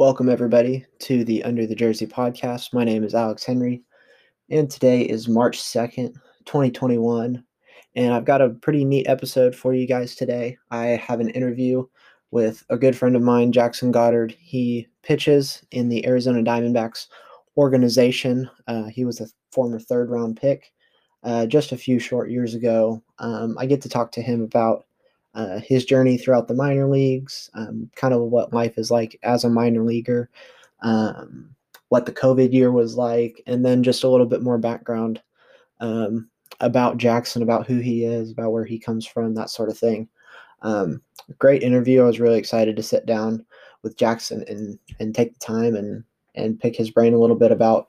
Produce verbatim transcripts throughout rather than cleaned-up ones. Welcome, everybody, to the Under the Jersey podcast. My name is Alex Henry, and today is March second, twenty twenty-one, and I've got a pretty neat episode for you guys today. I have an interview with a good friend of mine, Jackson Goddard. He pitches in the Arizona Diamondbacks organization. Uh, he was a former third-round pick uh, just a few short years ago. Um, I get to talk to him about Uh, his journey throughout the minor leagues, um, kind of what life is like as a minor leaguer, um, what the COVID year was like, and then just a little bit more background um, about Jackson, about who he is, about where he comes from, that sort of thing. Um, great interview. I was really excited to sit down with Jackson and and take the time and and pick his brain a little bit about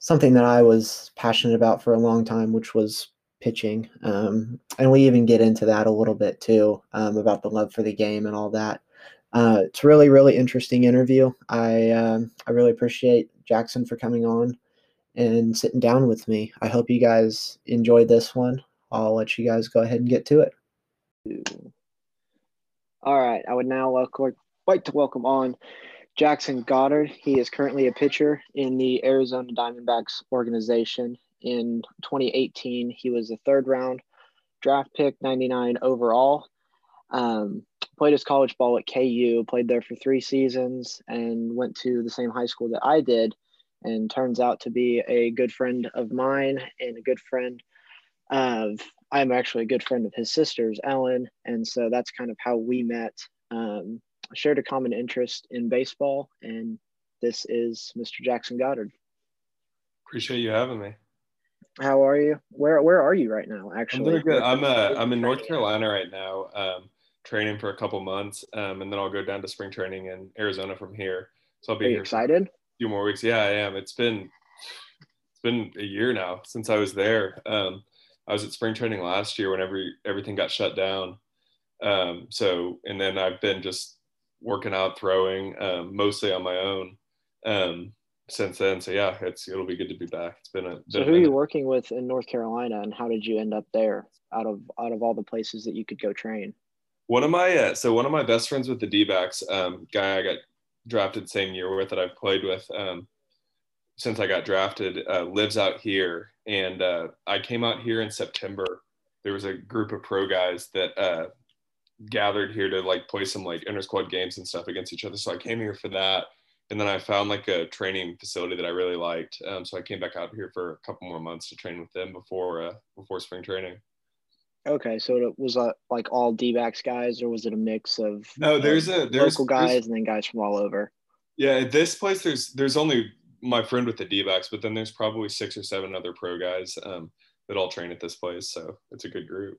something that I was passionate about for a long time, which was pitching. Um, and we even get into that a little bit too, um, about the love for the game and all that. Uh, it's really, really interesting interview. I, um, I really appreciate Jackson for coming on and sitting down with me. I hope you guys enjoyed this one. I'll let you guys go ahead and get to it. All right. I would now like to welcome on Jackson Goddard. He is currently a pitcher in the Arizona Diamondbacks organization. In twenty eighteen, he was a third-round draft pick, ninety-nine overall. Um, played his college ball at K U, played there for three seasons, and went to the same high school that I did, and turns out to be a good friend of mine and a good friend of – I'm actually a good friend of his sister's, Ellen, and so that's kind of how we met. Um, shared a common interest in baseball, and this is Mister Jackson Goddard. Appreciate you having me. How are you? Where where are you right now, actually? I'm doing good. I'm, uh, I'm in North Carolina right now, um, training for a couple months, um, and then I'll go down to spring training in Arizona from here. So I'll be are you here excited? A few more weeks. Yeah, I am. It's been it's been a year now since I was there. Um, I was at spring training last year when every, everything got shut down. Um, so and then I've been just working out, throwing, um, mostly on my own. Um since then, so yeah, it's it'll be good to be back. It's been a been so who a are you working with in North Carolina, and how did you end up there out of out of all the places that you could go train? One of my uh, so one of my best friends with the D-backs, um guy I got drafted same year with that I've played with um since I got drafted, uh lives out here, and uh I came out here in September. There was a group of pro guys that uh gathered here to like play some like inter-squad games and stuff against each other, so I came here for that. And then I found like a training facility that I really liked. Um, so I came back out here for a couple more months to train with them before uh, before spring training. Okay, so it was uh, like all D-backs guys, or was it a mix of no? There's um, a there's, local guys there's, and then guys from all over. Yeah, at this place there's there's only my friend with the D-backs, but then there's probably six or seven other pro guys um, that all train at this place. So it's a good group.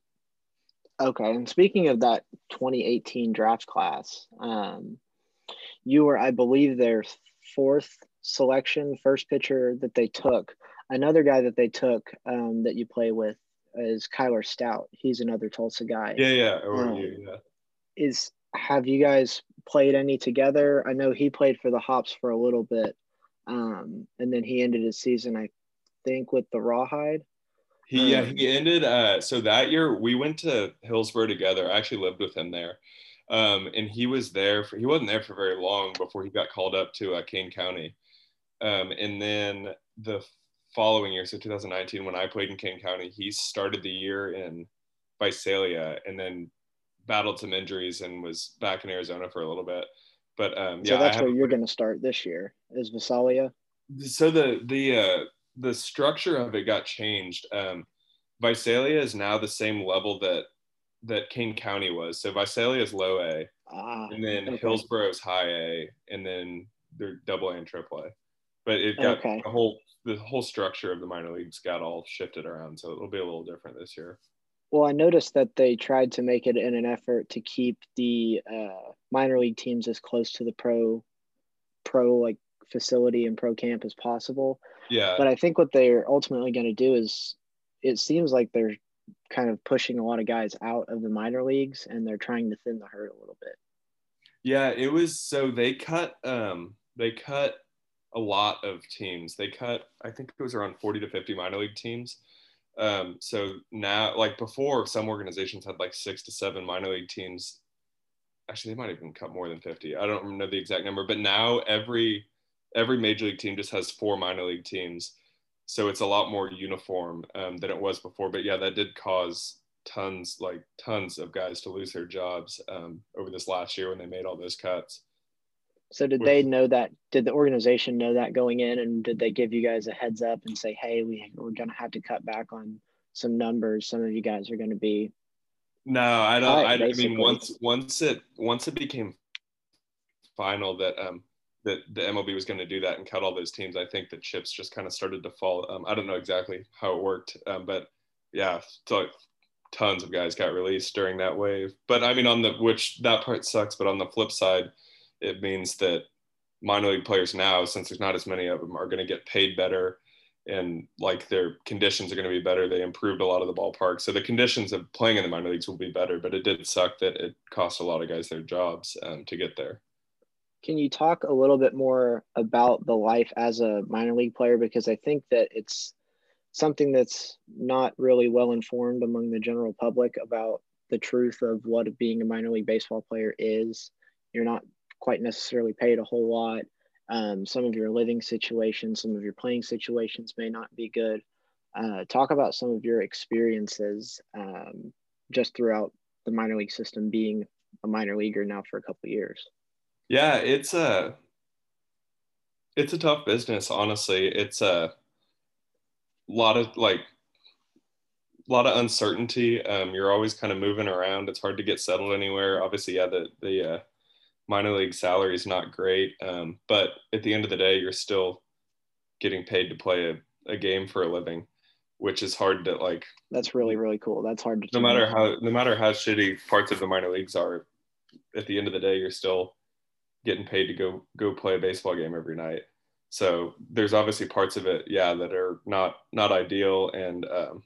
Okay, and speaking of that twenty eighteen draft class. Um, You were, I believe, their fourth selection, first pitcher that they took. Another guy that they took um, that you play with is Kyler Stout. He's another Tulsa guy. Yeah, yeah. Or um, you, yeah. Is have you guys played any together? I know he played for the Hops for a little bit, um, and then he ended his season, I think, with the Rawhide. He, um, yeah, he ended. Uh, so that year we went to Hillsboro together. I actually lived with him there. Um, and he was there for, he wasn't there for very long before he got called up to uh, Kane County. Um, and then the following year, so two thousand nineteen, when I played in Kane County, he started the year in Visalia and then battled some injuries and was back in Arizona for a little bit. But um, yeah, so that's where you're going to start this year is Visalia. So the, the, uh, the structure of it got changed. Um, Visalia is now the same level that that Kane County was. So Visalia is low A, ah, and then okay. Hillsboro is high A, and then they're double A and triple A. But it got okay. the whole the whole structure of the minor leagues got all shifted around, so it'll be a little different this year. Well, I noticed that they tried to make it in an effort to keep the uh, minor league teams as close to the pro pro like facility and pro camp as possible. Yeah. But I think what they're ultimately going to do is, it seems like they're kind of pushing a lot of guys out of the minor leagues, and they're trying to thin the herd a little bit. Yeah, it was, so they cut, um, they cut a lot of teams. They cut, I think it was around forty to fifty minor league teams. Um, so now, like before, some organizations had like six to seven minor league teams actually they might even cut more than fifty. I don't know the exact number, but now every every major league team just has four minor league teams. So it's a lot more uniform um, than it was before. But yeah, that did cause tons, like tons of guys to lose their jobs um, over this last year when they made all those cuts. So did Which, they know that, did the organization know that going in, and did they give you guys a heads up and say, hey, we, we're going to have to cut back on some numbers. Some of you guys are going to be. No, I don't. I, I mean, once, once it, once it became final that, um, that the M L B was going to do that and cut all those teams, I think the chips just kind of started to fall. Um, I don't know exactly how it worked, um, but yeah, so tons of guys got released during that wave. But I mean, on the, which that part sucks, but on the flip side, it means that minor league players now, since there's not as many of them, are going to get paid better, and like their conditions are going to be better. They improved a lot of the ballpark. So the conditions of playing in the minor leagues will be better, but it did suck that it cost a lot of guys their jobs um, to get there. Can you talk a little bit more about the life as a minor league player? Because I think that it's something that's not really well informed among the general public about the truth of what being a minor league baseball player is. You're not quite necessarily paid a whole lot. Um, some of your living situations, some of your playing situations may not be good. Uh, talk about some of your experiences um, just throughout the minor league system, being a minor leaguer now for a couple of years. Yeah, it's a it's a tough business, honestly. It's a lot of like a lot of uncertainty. Um, you're always kind of moving around. It's hard to get settled anywhere. Obviously, yeah, the the uh, minor league salary is not great, um, but at the end of the day, you're still getting paid to play a, a game for a living, which is hard to like. That's really really cool. That's hard to. No matter how no matter how shitty parts of the minor leagues are, at the end of the day, you're still getting paid to go go play a baseball game every night. So there's obviously parts of it, yeah, that are not not ideal, and um,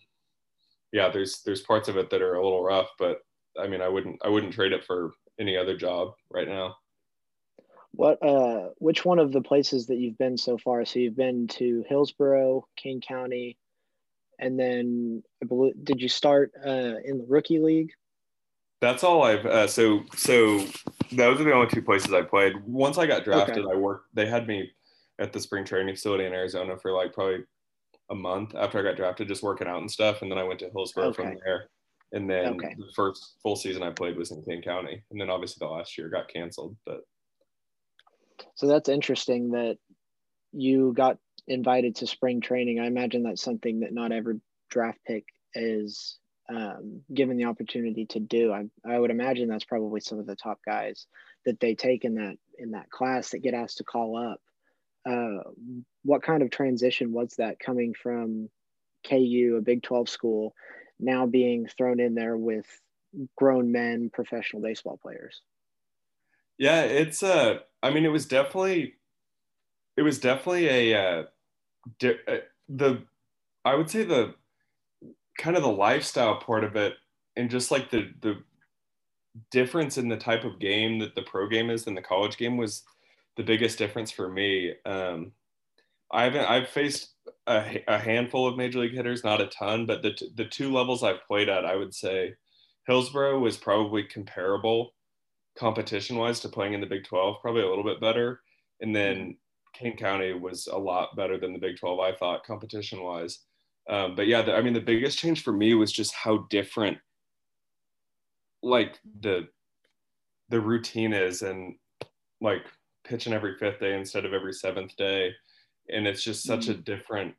yeah, there's there's parts of it that are a little rough. But I mean, I wouldn't I wouldn't trade it for any other job right now. What uh, which one of the places that you've been so far? So you've been to Hillsboro, Kane County, and then I believe, did you start uh, in the rookie league? That's all I've uh, so so. Those are the only two places I played. Once I got drafted, okay. I worked. They had me at the spring training facility in Arizona for like probably a month after I got drafted, just working out and stuff. And then I went to Hillsboro okay. from there. And then okay. the first full season I played was in Kane County. And then obviously the last year got canceled. But so that's interesting that you got invited to spring training. I imagine that's something that not every draft pick is Um, given the opportunity to do. I, I would imagine that's probably some of the top guys that they take in that in that class that get asked to call up. Uh, what kind of transition was that, coming from K U, a Big twelve school, now being thrown in there with grown men, professional baseball players? Yeah, it's uh, I mean, it was definitely, it was definitely a uh, di- the I would say the kind of the lifestyle part of it, and just like the the difference in the type of game that the pro game is than the college game, was the biggest difference for me. Um, I haven't I've faced a, a handful of major league hitters, not a ton, but the the two levels I've played at, I would say Hillsboro was probably comparable competition wise to playing in the Big twelve, probably a little bit better, and then Kane County was a lot better than the Big twelve, I thought, competition wise. Um, but yeah, the, I mean, the biggest change for me was just how different, like the the routine is, and like pitching every fifth day instead of every seventh day, and it's just such mm-hmm. a different.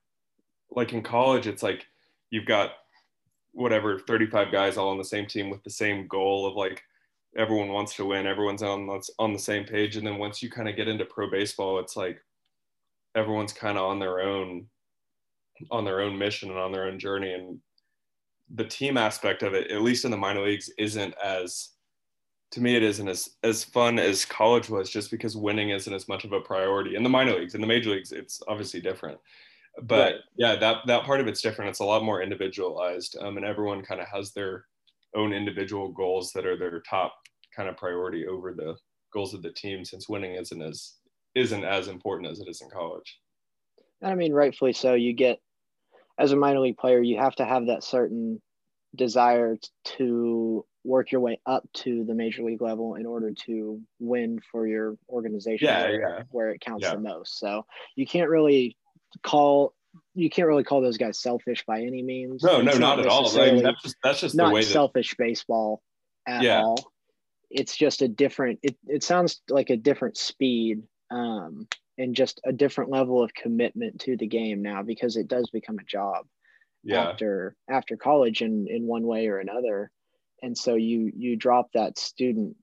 Like in college, it's like you've got whatever thirty-five guys all on the same team with the same goal of like everyone wants to win, everyone's on on the same page, and then once you kind of get into pro baseball, it's like everyone's kind of on their own. on their own mission and on their own journey, and the team aspect of it, at least in the minor leagues, isn't as, to me it isn't as as fun as college was, just because winning isn't as much of a priority in the minor leagues. In the major leagues it's obviously different, but yeah, yeah that that part of it's different. It's a lot more individualized, um, and everyone kind of has their own individual goals that are their top kind of priority over the goals of the team, since winning isn't as isn't as important as it is in college. And I mean, rightfully so. You get, as a minor league player, you have to have that certain desire to work your way up to the major league level in order to win for your organization yeah, where, yeah. where it counts yeah. the most. So you can't really call you can't really call those guys selfish by any means. No, it's no, not, not at all. Like, that's just that's just not the way selfish that... baseball at yeah. all. It's just a different. It it sounds like a different speed. Um, and just a different level of commitment to the game now, because it does become a job yeah. after after college in, in one way or another. And so you you drop that student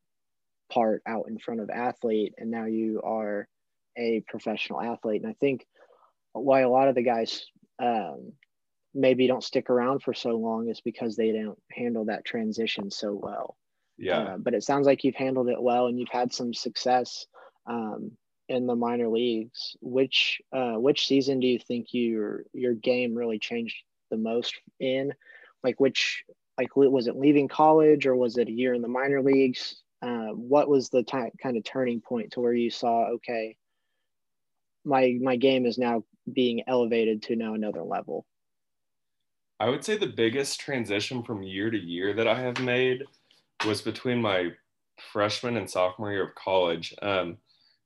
part out in front of athlete, and now you are a professional athlete. And I think why a lot of the guys um, maybe don't stick around for so long is because they don't handle that transition so well. Yeah. Uh, but it sounds like you've handled it well, and you've had some success um, in the minor leagues. Which uh, which season do you think your your game really changed the most in? Like which like was it leaving college, or was it a year in the minor leagues? Uh, what was the time, kind of turning point to where you saw, okay, my my game is now being elevated to now another level? I would say the biggest transition from year to year that I have made was between my freshman and sophomore year of college. Um,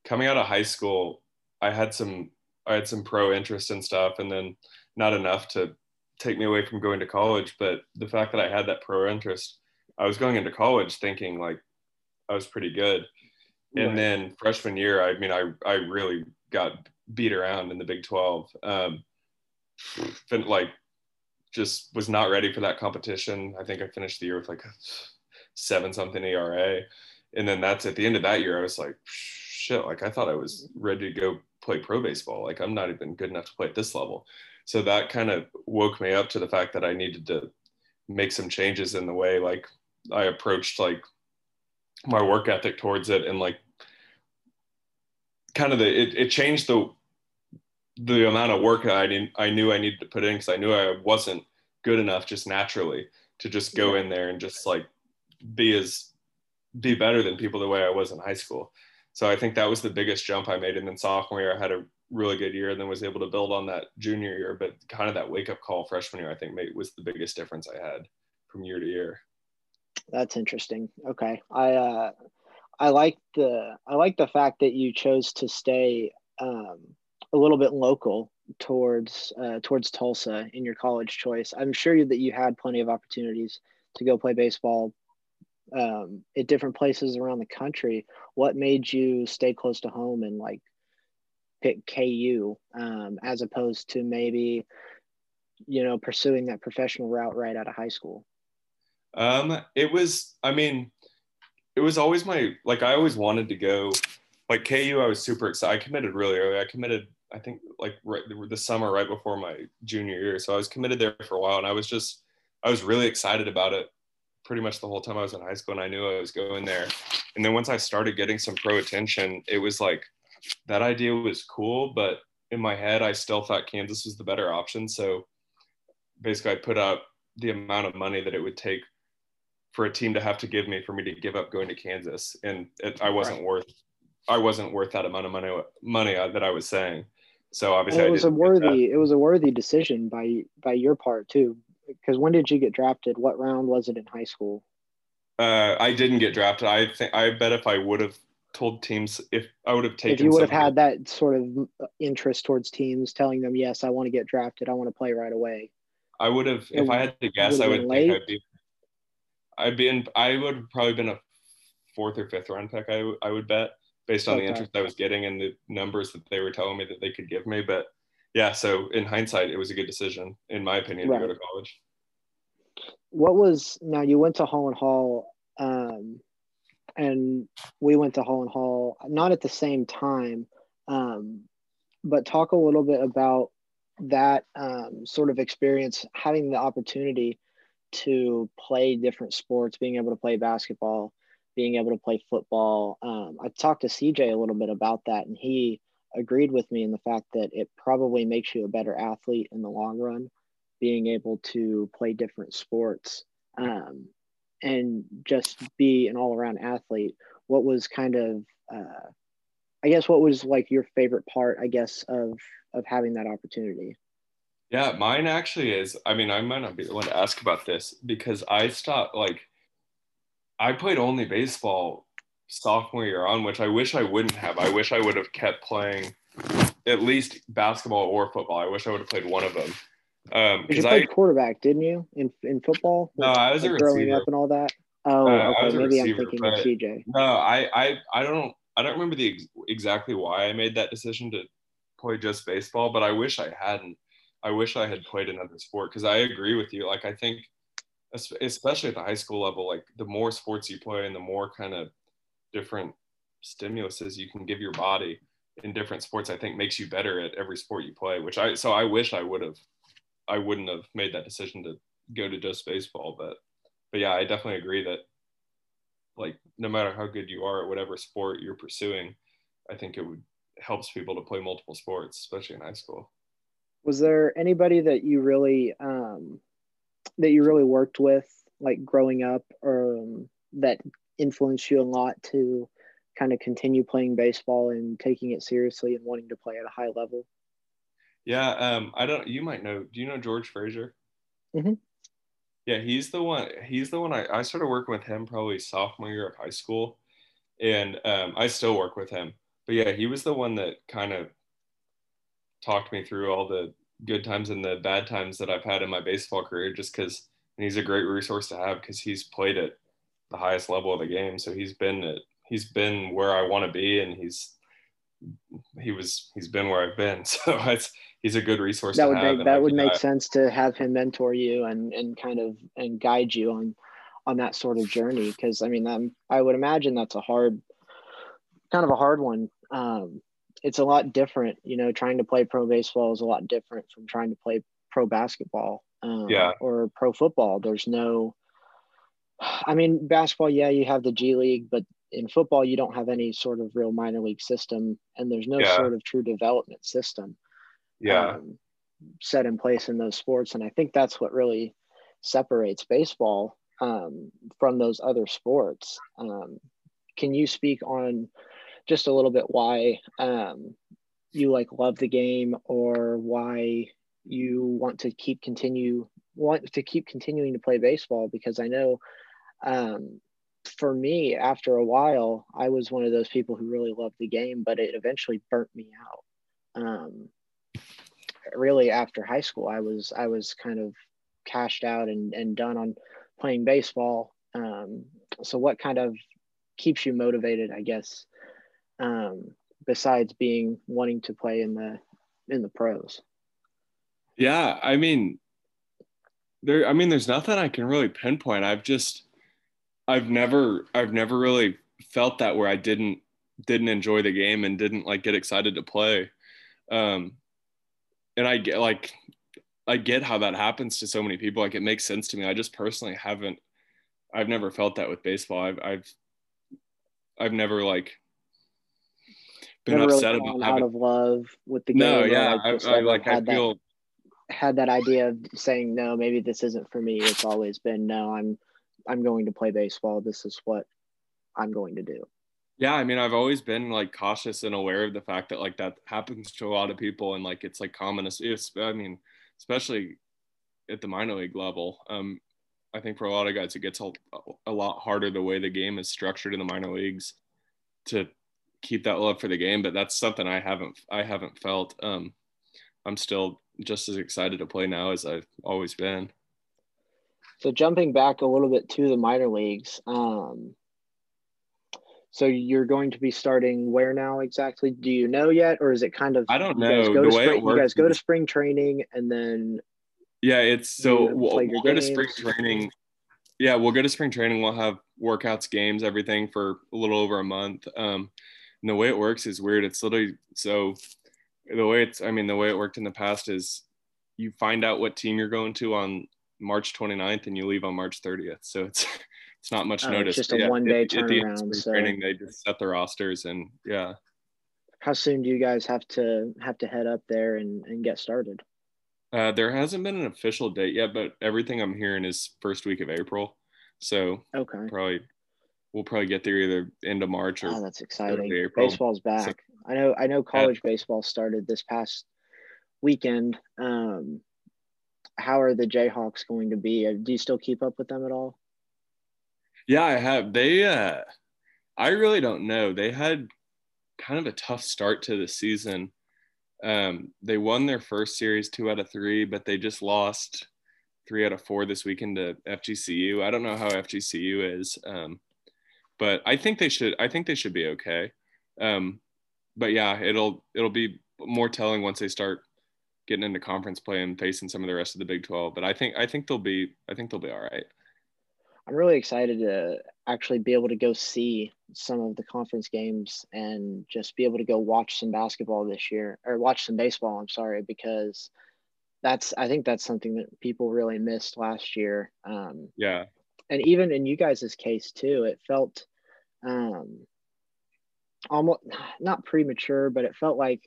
Coming out of high school, I had some I had some pro interest and stuff, and then not enough to take me away from going to college. But the fact that I had that pro interest, I was going into college thinking like I was pretty good. Right. And then freshman year, I mean, I I really got beat around in the Big twelve. Um, like just was not ready for that competition. I think I finished the year with like a seven something E R A, and then that's at the end of that year, I was like, shit, like I thought I was ready to go play pro baseball. Like I'm not even good enough to play at this level. So that kind of woke me up to the fact that I needed to make some changes in the way, like I approached like my work ethic towards it. And like kind of the, it, it changed the, the amount of work I didn't, I knew I needed to put in, because I knew I wasn't good enough just naturally to just go in there and just like be as, be better than people the way I was in high school. So I think that was the biggest jump I made. And then sophomore year, I had a really good year and then was able to build on that junior year. But kind of that wake-up call freshman year, I think, made, was the biggest difference I had from year to year. That's interesting. Okay. I uh, I like the I like the fact that you chose to stay um, a little bit local towards uh, towards Tulsa in your college choice. I'm sure that you had plenty of opportunities to go play baseball um at different places around the country. What made you stay close to home and like pick K U um as opposed to maybe, you know, pursuing that professional route right out of high school? Um it was I mean it was always my like I always wanted to go like K U. I was super excited. I committed really early. I committed I think like right the summer right before my junior year, so I was committed there for a while, and I was just I was really excited about it pretty much the whole time I was in high school, and I knew I was going there. And then once I started getting some pro attention, it was like, that idea was cool, but in my head, I still thought Kansas was the better option. So basically I put up the amount of money that it would take for a team to have to give me for me to give up going to Kansas. And it, I wasn't right. worth, I wasn't worth that amount of money, money that I was saying. So obviously and it was I a worthy, it was a worthy decision by, by your part too. Because when did you get drafted? What round was it in high school? Uh, I didn't get drafted. I think I bet if I would have told teams, if I would have taken, if you would have had that sort of interest towards teams, telling them, yes, I want to get drafted, I want to play right away. I would have, if I had to guess, I would think I'd be, I'd be in, I would have probably been a fourth or fifth round pick. I I would bet based on the interest I was getting and the numbers that they were telling me that they could give me, but. Yeah, so in hindsight, it was a good decision, in my opinion, right. to go to college. What was – now, you went to Holland Hall, um, and we went to Holland Hall, not at the same time, um, but talk a little bit about that um, sort of experience, having the opportunity to play different sports, being able to play basketball, being able to play football. Um, I talked to C J a little bit about that, and he – agreed with me in the fact that it probably makes you a better athlete in the long run, being able to play different sports um, and just be an all-around athlete. What was kind of, uh, I guess, what was like your favorite part, I guess, of of having that opportunity? Yeah, mine actually is, I mean, I might not be the one to ask about this because I stopped like I played only baseball sophomore year on, which I wish I wouldn't have. I wish I would have kept playing at least basketball or football. I wish I would have played one of them. Um, you played I, quarterback, didn't you, in in football? No, I was like a receiver. Growing up and all that? Oh, uh, okay. I was a Maybe receiver, I'm thinking of C J. No, I, I, I don't I don't remember the ex- exactly why I made that decision to play just baseball, but I wish I hadn't. I wish I had played another sport, because I agree with you. Like, I think, especially at the high school level, like, the more sports you play and the more kind of different stimuluses you can give your body in different sports, I think makes you better at every sport you play, which I, so I wish I would have, I wouldn't have made that decision to go to just baseball, but, but yeah, I definitely agree that, like, no matter how good you are at whatever sport you're pursuing, I think it would helps people to play multiple sports, especially in high school. Was there anybody that you really, um, that you really worked with, like, growing up, or um, that influenced you a lot to kind of continue playing baseball and taking it seriously and wanting to play at a high level? Yeah, um, I don't, you might know, do you know George Frazier? Mm-hmm. Yeah, he's the one, he's the one, I, I started working with him probably sophomore year of high school, and um, I still work with him. But yeah, he was the one that kind of talked me through all the good times and the bad times that I've had in my baseball career, just because, and he's a great resource to have because he's played at the highest level of the game. So he's been at, he's been where I want to be, and he's, he was, he's been where I've been. So it's, he's a good resource that to would have. Make, that like, would make know, sense to have him mentor you and, and kind of, and guide you on, on that sort of journey. Cause I mean, I'm, I would imagine that's a hard, kind of a hard one. Um, it's a lot different, you know, trying to play pro baseball is a lot different from trying to play pro basketball um, yeah. or pro football. There's no, I mean, basketball, yeah, you have the G League, but in football, you don't have any sort of real minor league system, and there's no yeah. sort of true development system yeah. um, set in place in those sports. And I think that's what really separates baseball um, from those other sports. Um, can you speak on just a little bit why um, you like love the game, or why you want to keep continue want to keep continuing to play baseball? Because I know um, for me, after a while, I was one of those people who really loved the game, but it eventually burnt me out. Um, really, after high school, I was I was kind of cashed out and, and done on playing baseball. Um, so what kind of keeps you motivated, I guess, um besides being wanting to play in the in the pros? Yeah, I mean there I mean there's nothing I can really pinpoint. I've just I've never I've never really felt that where I didn't didn't enjoy the game and didn't like get excited to play. Um and I get like I get how that happens to so many people. Like, it makes sense to me. I just personally haven't I've never felt that with baseball. I've I've I've never like been never upset really about having, out of love with the game. No, yeah, I, I, I like I feel that, had that idea of saying, no, maybe this isn't for me. It's always been, no, I'm I'm going to play baseball. This is what I'm going to do. Yeah, I mean, I've always been like cautious and aware of the fact that like that happens to a lot of people, and like it's like common. It's, I mean, especially at the minor league level. Um, I think for a lot of guys, it gets a, a lot harder the way the game is structured in the minor leagues to keep that love for the game, but that's something I haven't I haven't felt. Um, I'm still just as excited to play now as I've always been. So jumping back a little bit to the minor leagues, um, so you're going to be starting where now exactly? Do you know yet, or is it kind of? I don't know. You guys go, to, spring, you guys go to spring training and then. Yeah, it's so we'll, we'll go to spring training. Yeah, we'll go to spring training. We'll have workouts, games, everything for a little over a month. Um, And the way it works is weird. It's literally so the way it's, I mean, the way it worked in the past is you find out what team you're going to on March twenty-ninth and you leave on March thirtieth. So it's, it's not much oh, notice. It's just a yeah, one day turnaround. At the so. Training, they just set the rosters and yeah. How soon do you guys have to have to head up there and, and get started? Uh, there hasn't been an official date yet, but everything I'm hearing is first week of April. So okay. probably We'll probably get there either end of March or. Oh, that's exciting! April. Baseball's back. So, I know. I know. College yeah. baseball started this past weekend. Um, how are the Jayhawks going to be? Do you still keep up with them at all? Yeah, I have. They, uh, I really don't know. They had kind of a tough start to the season. Um, they won their first series two out of three, but they just lost three out of four this weekend to F G C U. I don't know how F G C U is, um, but I think they should. I think they should be okay. Um, but yeah, it'll it'll be more telling once they start getting into conference play and facing some of the rest of the Big twelve. But I think I think they'll be I think they'll be all right. I'm really excited to actually be able to go see some of the conference games and just be able to go watch some basketball this year, or watch some baseball, I'm sorry, because that's, I think that's something that people really missed last year. Um, yeah. And even in you guys' case too, it felt um, almost not premature, but it felt like,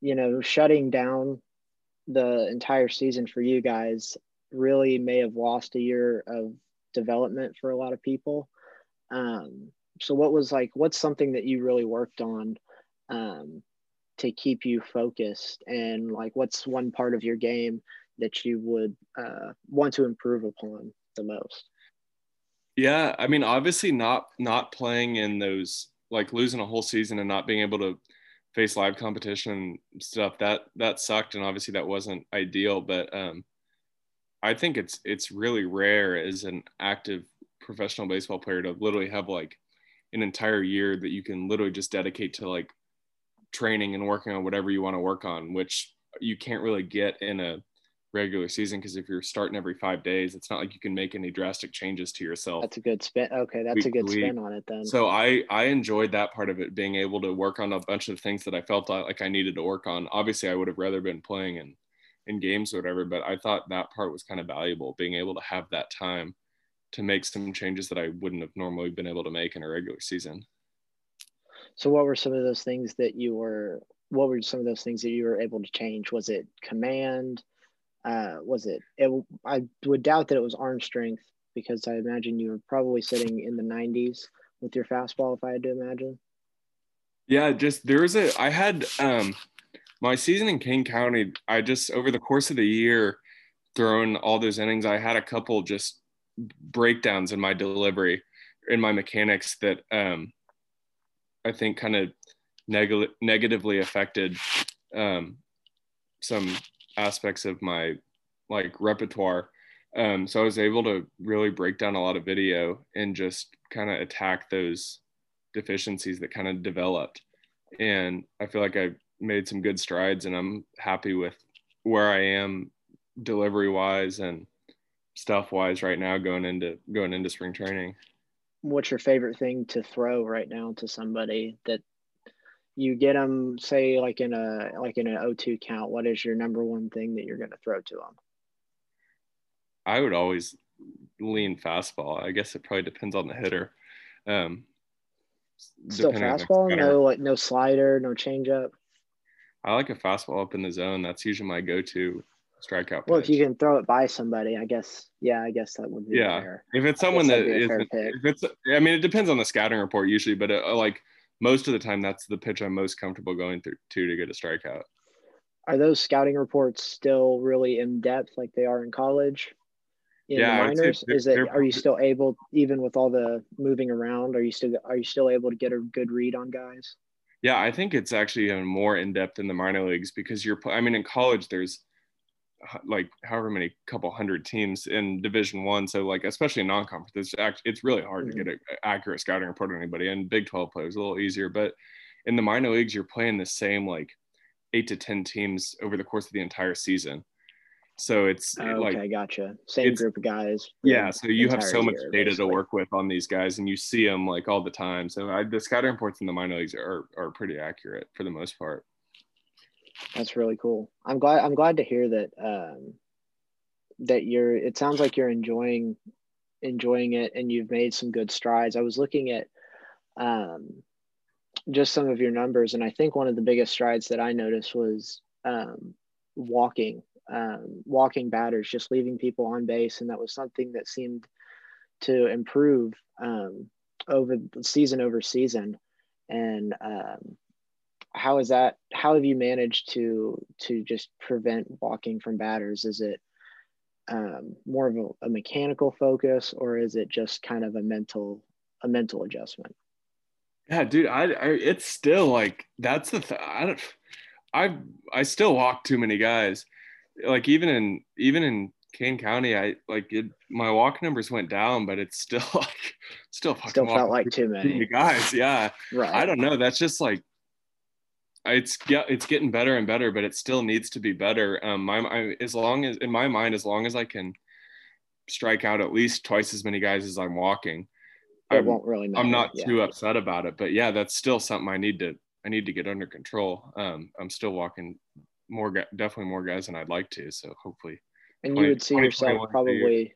you know, shutting down the entire season for you guys really may have lost a year of development for a lot of people. Um, so what was like, what's something that you really worked on um, to keep you focused, and like, what's one part of your game that you would uh, want to improve upon the most? Yeah. I mean, obviously not, not playing in those, like losing a whole season and not being able to face live competition and stuff, that, that sucked. And obviously that wasn't ideal, but um, I think it's it's really rare as an active professional baseball player to literally have like an entire year that you can literally just dedicate to like training and working on whatever you want to work on, which you can't really get in a regular season, because if you're starting every five days, it's not like you can make any drastic changes to yourself. That's a good spin. Okay, that's a good spin on it then. So I I enjoyed that part of it, being able to work on a bunch of things that I felt like I needed to work on. Obviously, I would have rather been playing and in games or whatever, but I thought that part was kind of valuable, being able to have that time to make some changes that I wouldn't have normally been able to make in a regular season. So what were some of those things that you were, what were some of those things that you were able to change? Was it command? Uh, was it, it, I would doubt that it was arm strength, because I imagine you were probably sitting in the nineties with your fastball, if I had to imagine. Yeah, just there was a, I had, um, my season in Kane County, I just, over the course of the year, throwing all those innings, I had a couple just breakdowns in my delivery, in my mechanics that um, I think kind of neg- negatively affected um, some aspects of my, like, repertoire. Um, so I was able to really break down a lot of video and just kind of attack those deficiencies that kind of developed. And I feel like I made some good strides, and I'm happy with where I am delivery wise and stuff wise right now going into going into spring training. What's your favorite thing to throw right now to somebody that you get them, say like in a like in an oh two count? What is your number one thing that you're going to throw to them? I would always lean fastball. I guess it probably depends on the hitter. Um, Still fastball? No, like no slider, no changeup. I like a fastball up in the zone. That's usually my go-to strikeout. Well, pitch. If you can throw it by somebody, I guess. Yeah, I guess that would be yeah. fair. If it's someone that is, if it's, I mean, it depends on the scouting report usually, but it, like most of the time, that's the pitch I'm most comfortable going through to to get a strikeout. Are those scouting reports still really in depth, like they are in college? In yeah, the minors, is it? Are you still able, even with all the moving around? Are you still are you still able to get a good read on guys? Yeah, I think it's actually even more in-depth in the minor leagues, because you're – I mean, in college, there's, like, however many couple hundred teams in Division I. So, like, especially in non-conference, it's, act, it's really hard mm-hmm. to get an accurate scouting report on anybody. And Big twelve play was a little easier. But in the minor leagues, you're playing the same, like, eight to ten teams over the course of the entire season. So it's oh, like – Okay, gotcha. Same group of guys. Yeah, so you have so much year, data basically. To work with on these guys, and you see them, like, all the time. So I, the scouting reports in the minor leagues are are pretty accurate for the most part. That's really cool. I'm glad I'm glad to hear that um, that you're – it sounds like you're enjoying enjoying it, and you've made some good strides. I was looking at um, just some of your numbers, and I think one of the biggest strides that I noticed was um, walking. Um, walking batters, just leaving people on base, and that was something that seemed to improve um, over season over season. And um, how is that? How have you managed to to just prevent walking from batters? Is it um, more of a, a mechanical focus, or is it just kind of a mental a mental adjustment? Yeah, dude, I, I it's still like that's the th- I don't I I still walk too many guys. Like even in even in Kane County, I like it, my walk numbers went down, but it's still like still fucking still felt like too many guys. Yeah, right. I don't know. That's just like it's yeah, it's getting better and better, but it still needs to be better. Um, my I, as long as in my mind, as long as I can strike out at least twice as many guys as I'm walking, I won't really matter. I'm not yeah. too upset about it, but yeah, that's still something I need to I need to get under control. Um, I'm still walking more, definitely more guys than I'd like to. So hopefully. And you would see yourself probably,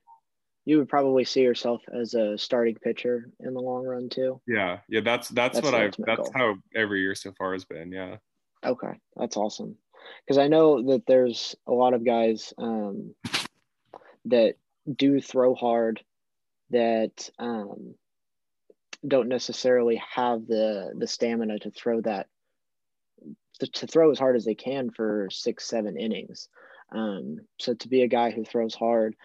you would probably see yourself as a starting pitcher in the long run too. Yeah. Yeah. That's, that's, that's what I've, that's goal. How every year so far has been. Yeah. Okay. That's awesome. Cause I know that there's a lot of guys um, that do throw hard that um, don't necessarily have the, the stamina to throw that, to, to throw as hard as they can for six, seven innings. Um, so to be a guy who throws hard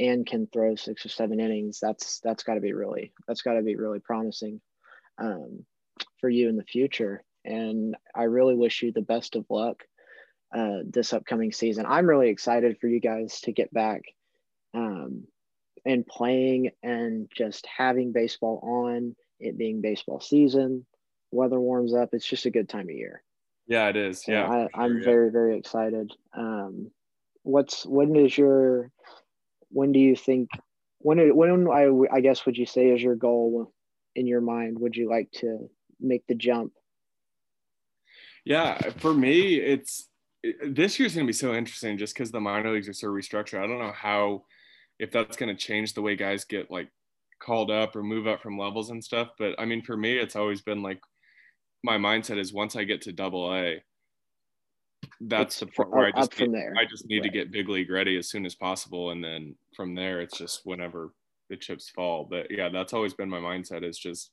and can throw six or seven innings, that's, that's gotta be really, that's gotta be really promising, um, for you in the future. And I really wish you the best of luck, uh, this upcoming season. I'm really excited for you guys to get back, um, and playing and just having baseball on, it being baseball season, weather warms up. It's just a good time of year. Yeah, it is. Yeah. I, I'm sure, very, yeah. very excited. Um, What's when is your when do you think when when I I guess would you say is your goal in your mind? Would you like to make the jump? Yeah, for me, it's this year's gonna be so interesting just because the minor leagues are so restructured. I don't know how if that's gonna change the way guys get like called up or move up from levels and stuff. But I mean, for me, it's always been like my mindset is once I get to Double A. That's the part where I just need, I just need right. to get big league ready as soon as possible, and then from there it's just whenever the chips fall. But yeah, that's always been my mindset is just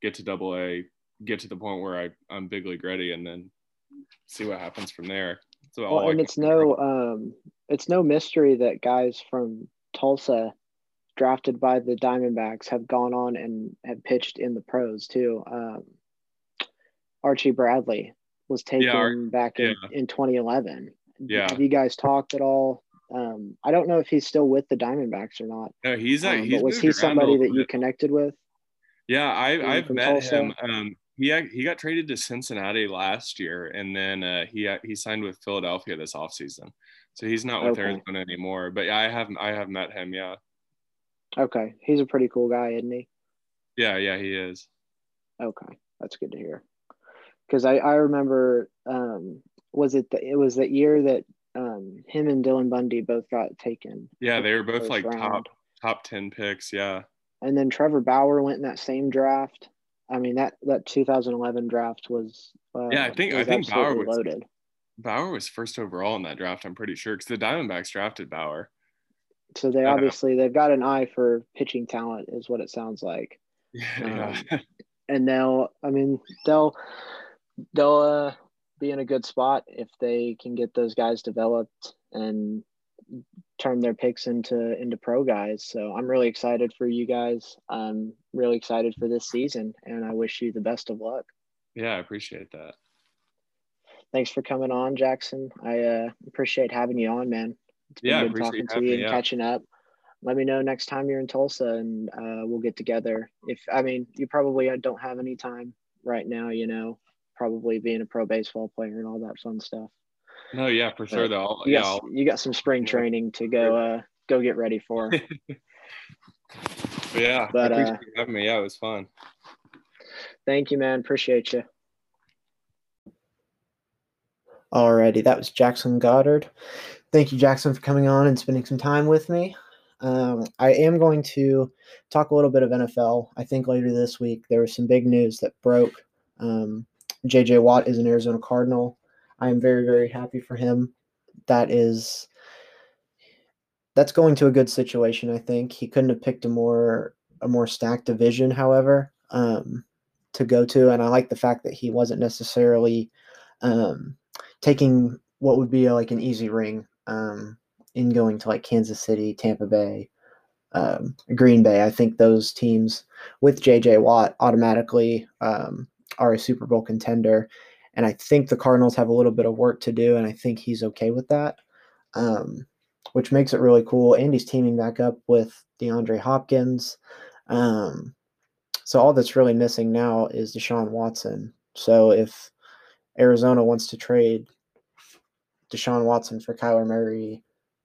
get to Double A, get to the point where I I'm big league ready, and then see what happens from there. So well, all and it's no um it's no mystery that guys from Tulsa drafted by the Diamondbacks have gone on and have pitched in the pros too. Um, Archie Bradley was taken yeah, our, back in, yeah. in twenty eleven. Yeah. Have you guys talked at all? Um, I don't know if he's still with the Diamondbacks or not. No, he's at, um, he's but was he somebody that you connected with? Yeah, I, I've met Tulsa? him. Um, he he got traded to Cincinnati last year, and then uh, he he signed with Philadelphia this offseason. So he's not with okay. Arizona anymore. But yeah, I have I have met him. Yeah. Okay, he's a pretty cool guy, isn't he? Yeah, yeah, he is. Okay, that's good to hear. Because I, I remember, um, was it the, it was the year that um, him and Dylan Bundy both got taken. Yeah, they were both like round. top top ten picks, yeah. And then Trevor Bauer went in that same draft. I mean, that, that twenty eleven draft was uh, yeah, I think I think Bauer was loaded. Bauer was first overall in that draft, I'm pretty sure, because the Diamondbacks drafted Bauer. So they obviously, they've got an eye for pitching talent is what it sounds like. Yeah. Um, and they'll, I mean, they'll – They'll uh, be in a good spot if they can get those guys developed and turn their picks into into pro guys. So I'm really excited for you guys. I'm really excited for this season, and I wish you the best of luck. Yeah, I appreciate that. Thanks for coming on, Jackson. I uh, appreciate having you on, man. It's been yeah, good talking to you and yeah. catching up. Let me know next time you're in Tulsa, and uh, we'll get together. If I mean, you probably don't have any time right now, you know. Probably being a pro baseball player and all that fun stuff. No, yeah, for but sure though. You, yeah, got, you got some spring training to go uh, go get ready for. yeah, but uh, you having me. Yeah, it was fun. Thank you, man. Appreciate you. Alrighty, that was Jackson Goddard. Thank you, Jackson, for coming on and spending some time with me. Um, I am going to talk a little bit of N F L. I think later this week there was some big news that broke. Um, J J. Watt is an Arizona Cardinal. I am very, very happy for him. That is, that's going to a good situation, I think. He couldn't have picked a more a more stacked division, however, um, to go to. And I like the fact that he wasn't necessarily um, taking what would be a, like an easy ring. Um, in going to like Kansas City, Tampa Bay, um, Green Bay. I think those teams with J J. Watt automatically um, are a Super Bowl contender. And I think the Cardinals have a little bit of work to do, and I think he's okay with that, um, which makes it really cool. And he's teaming back up with DeAndre Hopkins. Um, so all that's really missing now is Deshaun Watson. So if Arizona wants to trade Deshaun Watson for Kyler Murray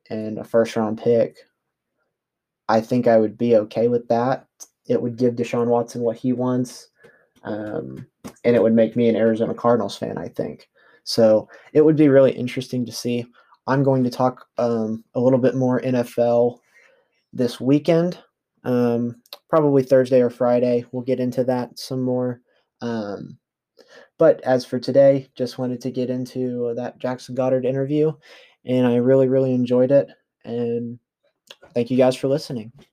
and a first-round pick, I think I would be okay with that. It would give Deshaun Watson what he wants, um, and it would make me an Arizona Cardinals fan, I think. So it would be really interesting to see. I'm going to talk um, a little bit more N F L this weekend, um, probably Thursday or Friday. We'll get into that some more. Um, But as for today, just wanted to get into that Jackson Goddard interview, and I really, really enjoyed it. And thank you guys for listening.